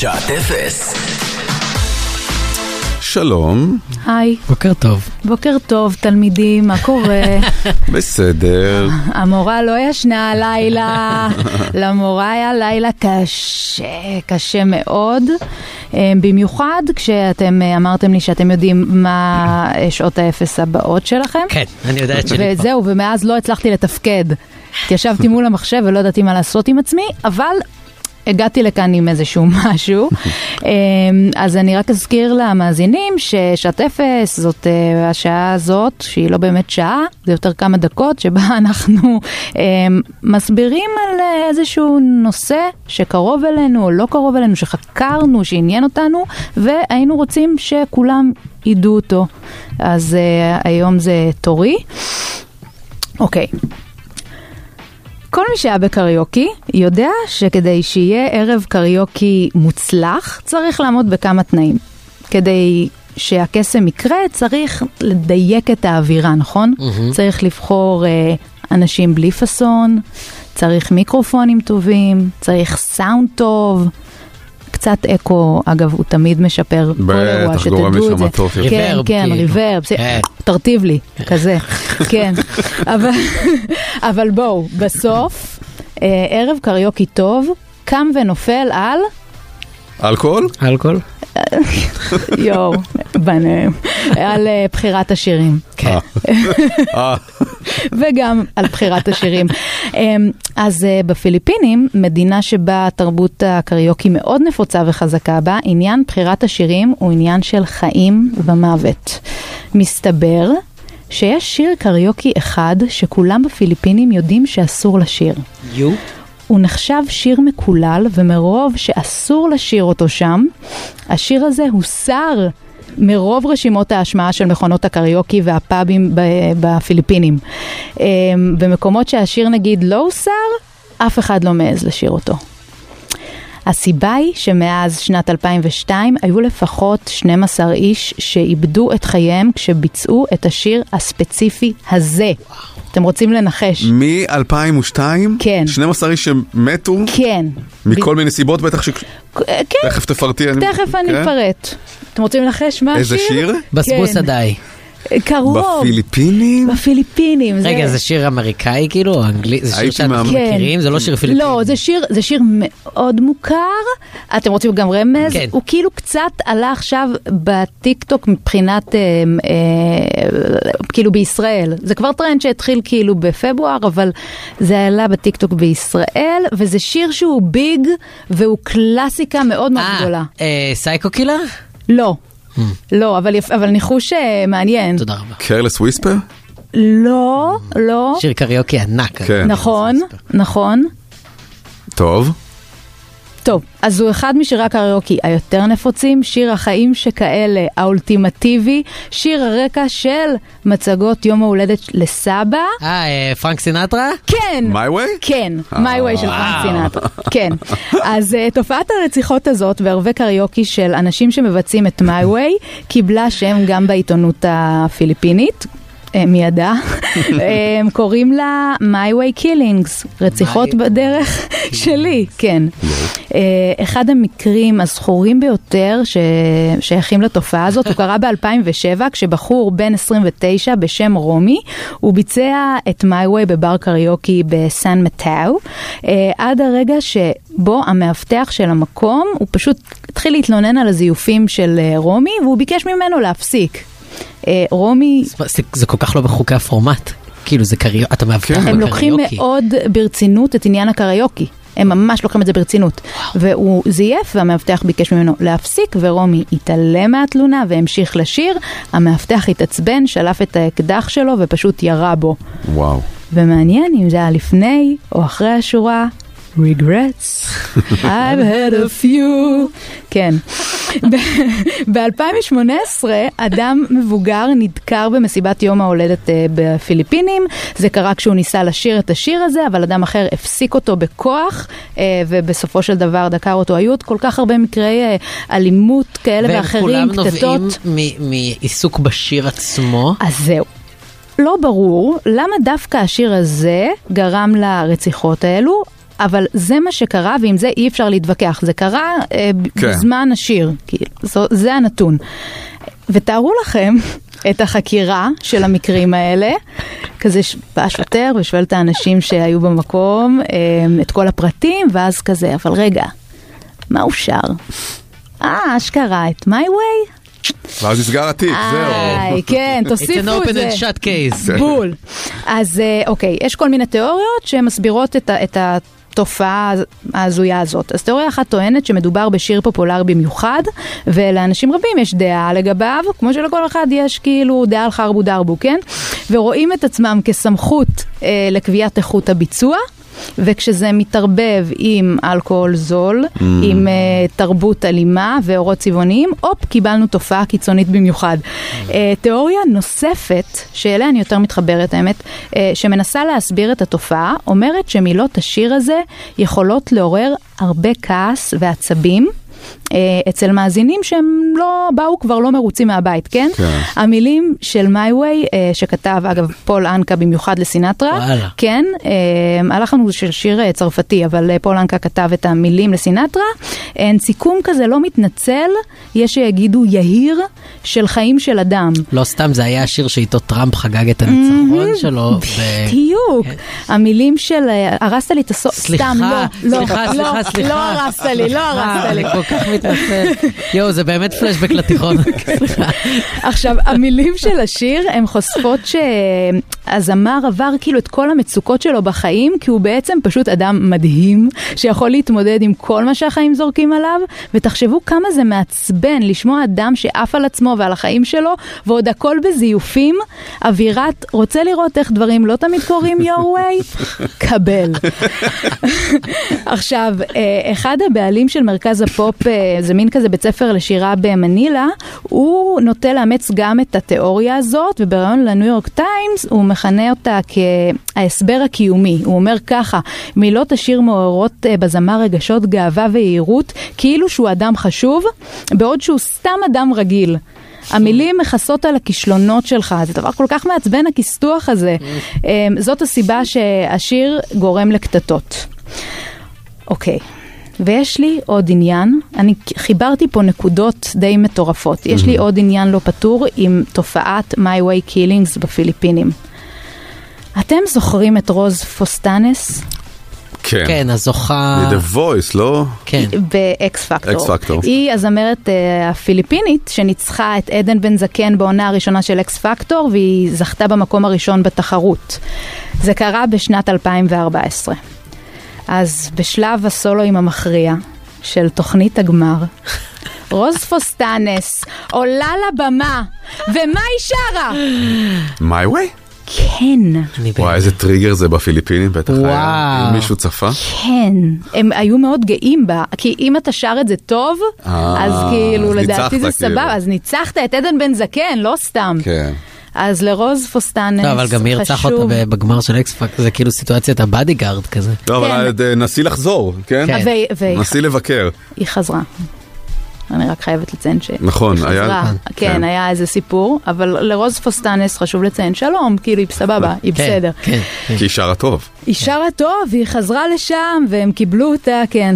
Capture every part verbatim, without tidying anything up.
שעת אפס. שלום. היי. בוקר טוב. בוקר טוב, תלמידים, מה קורה? בסדר. המורה לא ישנה הלילה. למורה היה לילה קשה, קשה מאוד. במיוחד כשאתם אמרתם לי שאתם יודעים מה שעות האפס הבאות שלכם. כן, אני יודעת שלי פה. וזהו, ומאז לא הצלחתי לתפקד. התיישבתי מול המחשב ולא ידעתי מה לעשות עם עצמי, אבל הגעתי לכאן עם איזשהו משהו. אז אני רק אזכיר למאזינים ששעת אפס זאת השעה הזאת, שהיא לא באמת שעה, זה יותר כמה דקות שבה אנחנו מסבירים על איזשהו נושא שקרוב אלינו או לא קרוב אלינו, שחקרנו, שעניין אותנו, והיינו רוצים שכולם ידעו אותו. אז היום זה תורי. אוקיי. כל מי שהיה בקריוקי יודע שכדי שיהיה ערב קריוקי מוצלח, צריך לעמוד בכמה תנאים. כדי שהקסם יקרה, צריך לדייק את האווירה, נכון? Mm-hmm. צריך לבחור אה, אנשים בלי פסון, צריך מיקרופונים טובים, צריך סאונד טוב, קצת אקו, אגב, הוא תמיד משפר כל אירוע, שתדעו את זה. כן, כן, ריברב, תרטיב לי, כזה, כן. אבל בואו, בסוף, ערב קריוקי טוב, קם ונופל על... אלכוהול? אלכוהול. יואו, בנם. על בחירת השירים. כן. וגם על בחירת השירים. אז בפיליפינים, מדינה שבה תרבות הקריוקי מאוד נפוצה וחזקה בה, עניין בחירת השירים הוא עניין של חיים ומוות. מסתבר שיש שיר קריוקי אחד שכולם בפיליפינים יודעים שאסור לשיר. יו? הוא נחשב שיר מקולל, ומרוב שאסור לשיר אותו שם, השיר הזה הוסר מרוב רשימות ההשמעה של מכונות הקריוקי והפאבים בפיליפינים. במקומות שהשיר נגיד לא הוסר, אף אחד לא מעז לשיר אותו. הסיבה היא שמאז שנת אלפיים ושתיים היו לפחות שנים עשר איש שאיבדו את חייהם כשביצעו את השיר הספציפי הזה. אתם רוצים לנחש. מ-אלפיים ושתיים? כן. שנים עשר איש שמתו? כן. מכל ב... מיני סיבות בטח ש... כן. תכף תפרטי. תכף אני מפרט. כן? אתם רוצים לנחש מה השיר? איזה שיר? בסבוס עדיי. כן. קרוב. בפיליפינים? בפיליפינים. רגע, זה שיר אמריקאי כאילו, או אנגלי? זה שיר שאתם מכירים? זה לא שיר פיליפיני. לא, זה שיר מאוד מוכר. אתם רוצים גם רמז? הוא כאילו קצת עלה עכשיו בטיקטוק מבחינת, כאילו בישראל. זה כבר טרנד שהתחיל כאילו בפברואר, אבל זה עלה בטיקטוק בישראל, וזה שיר שהוא ביג, והוא קלאסיקה מאוד מאוד גדולה. סייקו קילר? לא. לא, אבל ניחוש מעניין. תודה רבה. קרלס וויספר? לא, לא. שיר קריוקי ענק. נכון, נכון. טוב. טוב, אז הוא אחד משירי הקריוקי היותר נפוצים, שיר החיים שכאלה, האולטימטיבי, שיר הרקע של מצגות יום ההולדת לסבא. אה, פרנק סינטרה? כן. My Way? כן, My Way של פרנק סינטרה. כן. אז תופעת הרציחות הזאת וערבי קריוקי של אנשים שמבצעים את My Way קיבלה שם גם בעיתונות הפיליפינית. מידה, קוראים לה My Way Killings, רציחות בדרך שלי, כן. אחד המקרים הזכורים ביותר ששייכים לתופעה הזאת, הוא קרה ב-אלפיים ושבע, כשבחור בן עשרים ותשע בשם רומי, הוא ביצע את My Way בבר קריוקי בסן מטאו, עד הרגע שבו המאבטח של המקום, הוא פשוט התחיל להתלונן על הזיופים של רומי, והוא ביקש ממנו להפסיק. רומי... זה כל כך לא בחוקי הפורמט, כאילו זה קריוקי, אתה מאבטח בקריוקי. הם לוקחים מאוד ברצינות את עניין הקריוקי, הם ממש לוקחים את זה ברצינות, והוא זייף והמאבטח ביקש ממנו להפסיק, ורומי התעלם מהתלונה והמשיך לשיר, המאבטח התעצבן, שלף את האקדח שלו ופשוט ירה בו. וואו. ומעניין אם זה היה לפני או אחרי השורה... Regrets. I've had a few. כן. ב-אלפיים ושמונה עשרה אדם מבוגר נדקר במסיבת יום ההולדת בפיליפינים. זה קרה כשהוא ניסה לשיר את השיר הזה, אבל אדם אחר הפסיק אותו בכוח, ובסופו של דבר דקר אותו. היו עוד כל כך הרבה מקרי אלימות כאלה ואחרים, קטטות. והם כולם נובעים מעיסוק בשיר עצמו. אז זהו. לא ברור למה דווקא השיר הזה גרם לרציחות האלו, אבל זה מה שקרה, ועם זה אי אפשר להתווכח. זה קרה אה, כן. בזמן השיר. כאילו, זה הנתון. ותארו לכם את החקירה של המקרים האלה, כזה בא שוטר ושואל את האנשים שהיו במקום, אה, את כל הפרטים, ואז כזה, אבל רגע, מה הוא שר? אה, אשכרה, את My Way? ואז נסגר התיק, זהו. כן, תוסיפו את זה. It's an open and shut case. בול. אז אוקיי, יש כל מיני תיאוריות שמסבירות את התופעה הזויה הזאת. אז תיאוריה אחת טוענת שמדובר בשיר פופולר במיוחד, ולאנשים רבים יש דעה לגביו, כמו שלכל אחד יש כאילו דעה על חרבו דרבו, כן? ורואים את עצמם כסמכות לקביעת איכות הביצוע, וכשזה מתערבב עם אלכוהול זול, mm. עם uh, תרבות אלימה ואורות צבעוניים, אופ, קיבלנו תופעה קיצונית במיוחד. Mm. Uh, תיאוריה נוספת, שאליה אני יותר מתחברת, האמת, uh, שמנסה להסביר את התופעה, אומרת שמילות השיר הזה יכולות לעורר הרבה כעס ועצבים, אצל מאזינים שהם לא באו כבר לא מרוצים מהבית, כן? המילים של My Way שכתב אגב פול אנקה במיוחד לסינטרה, כן, הלחן של שיר צרפתי, אבל פול אנקה כתב את המילים לסינטרה, אין סיכום כזה לא מתנצל, יש שיגידו יהיר של חיים של אדם. לא סתם, זה היה השיר שאיתו טראמפ חגג את הניצחון שלו. בדיוק. המילים של הרסת לי את הסוף, סתם לא, סליחה, סליחה, לא הרסת לי, לא הרסת לי. כל כך מתנצל. יואו, זה באמת פלשבק לתיכון. עכשיו, המילים של השיר, הן חושפות שהזמר עבר כאילו את כל המצוקות שלו בחיים, כי הוא בעצם פשוט אדם מדהים, שיכול להתמודד עם כל מה שהחיים זורקים עליו, ותחשבו כמה זה מעצבן לשמוע אדם שאף על עצמו ועל החיים שלו, ועוד הכל בזיופים, אווירת, רוצה לראות איך דברים לא תמיד קוראים your way? קבל. עכשיו, אחד הבעלים של מרכז הפופ, זה מין כזה בית ספר לשירה במנילה, הוא נוטה לאמץ גם את התיאוריה הזאת, ובראיון לניו יורק טיימס הוא מכנה אותה כההסבר הקיומי. הוא אומר ככה, מילות השיר מעוררות בזמר רגשות גאווה והירות, כאילו שהוא אדם חשוב, בעוד שהוא סתם אדם רגיל. המילים מכסות על הכישלונות שלך, זה דבר כל כך מעצבן הכיסטוח הזה. זאת הסיבה שהשיר גורם לקטטות. אוקיי. ויש לי עוד עניין, אני חיברתי פה נקודות די מטורפות, יש לי עוד עניין לא פתור עם תופעת My Way Killings בפיליפינים. אתם זוכרים את רוז פוסטנס? כן. כן, הזוכה... The Voice, לא? כן. ב-X-Factor. היא הזמרת הפיליפינית שניצחה את עדן בן זקן בעונה הראשונה של X-Factor, והיא זכתה במקום הראשון בתחרות. זה קרה בשנת אלפיים וארבע עשרה. אז בשלב הסולוים המכריע של תוכנית הגמר, רוז פוסטנס עולה לבמה, ומה היא שרה? My Way? כן. וואי, איזה טריגר זה בפיליפינים, בטח היה. אם מישהו צפה? כן. הם היו מאוד גאים בה, כי אם אתה שר את זה טוב, אז כאילו לדעתי זה סבבה, אז ניצחת את עדן בן זקן, לא סתם. כן. אז לרוז פוסטנס חשוב. אבל גם היא הרצח אותה בגמר של אקס-פקטור, זה כאילו סיטואציית הבאדיגארד כזה. לא, אבל נסי לחזור, כן? נסי לבקר. היא חזרה. אני רק חייבת לציין שהיא חזרה. נכון, היה... כן, היה איזה סיפור, אבל לרוז פוסטנס חשוב לציין שלום, כאילו היא סבבה, היא בסדר. כי היא שרה טוב. היא שרה טוב, היא חזרה לשם, והם קיבלו אותה, כן.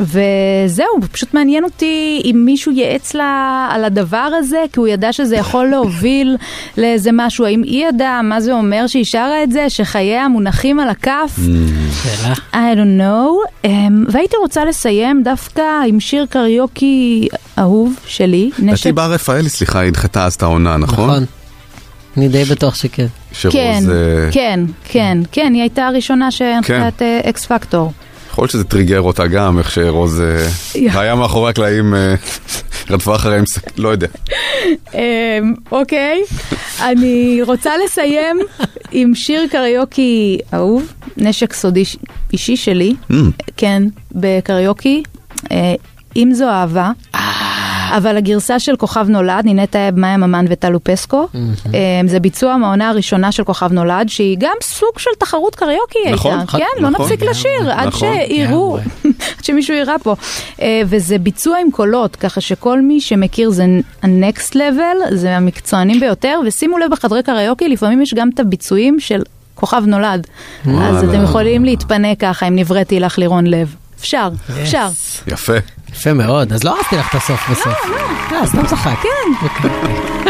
וזהו, פשוט מעניין אותי אם מישהו יעץ לה על הדבר הזה, כי הוא ידע שזה יכול להוביל לאיזה משהו. האם היא ידע מה זה אומר שהיא שרה את זה, שחייה מונחים על הכף? I don't know. והייתי רוצה לסיים דווקא עם שיר קריוקי אהוב שלי. נתי בר רפאלי, סליחה, היא דחתה אז את העונה, נכון? נכון. אני די בטוח שכן. כן, כן, כן, כן. היא הייתה הראשונה שהנחת אקס פקטור. יכול שזה טריגר אותה גם, איך שרוז היה מאחורי הקלעים, רדפה אחריה עם סק... לא יודע. אוקיי, אני רוצה לסיים עם שיר קריוקי אהוב, נשק סודי אישי שלי, כן, בקריוקי, אם זו אהבה, אבל הגרסה של כוכב נולד, נינט האב, מאיה ממן וטלו פסקו, זה ביצוע מהעונה הראשונה של כוכב נולד, שהיא גם סוג של תחרות קריוקי הייתה. כן, לא נפסיק לשיר, עד שיראו, עד שמישהו יראה פה. וזה ביצוע עם קולות, ככה שכל מי שמכיר זה הנקסט לבל, זה המקצוענים ביותר, ושימו לב בחדרי קריוקי, לפעמים יש גם את הביצועים של כוכב נולד. אז אתם יכולים להתפנה ככה, אם נבראתי לך לירון לב. אפשר, אפשר. יפה. יפה מאוד, אז לא עשתי לך את הסוף בסוף. לא, לא. אז לא שחק. כן.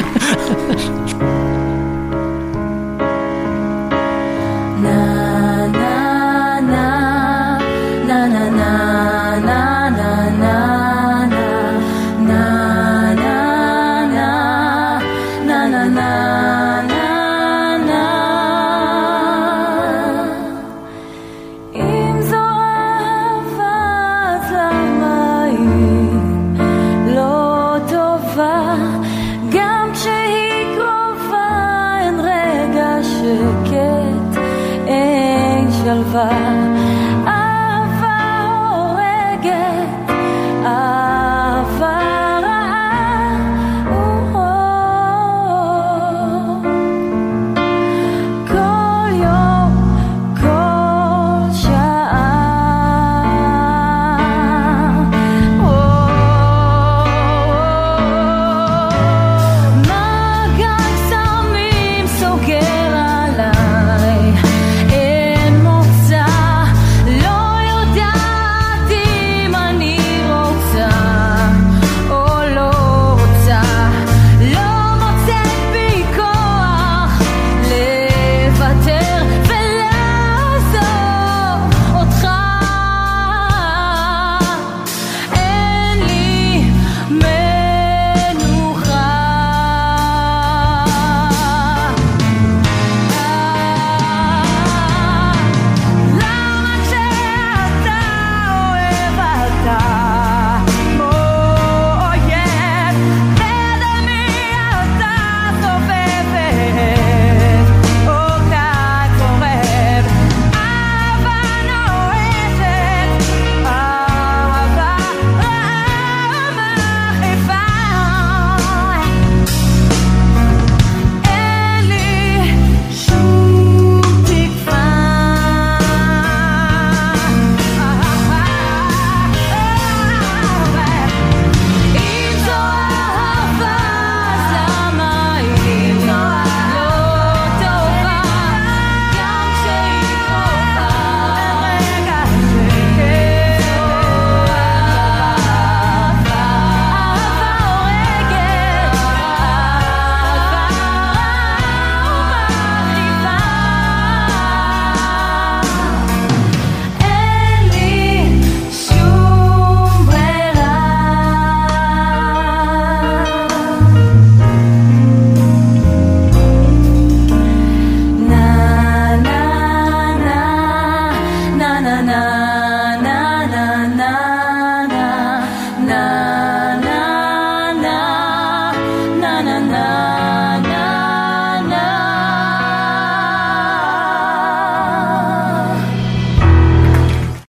na na na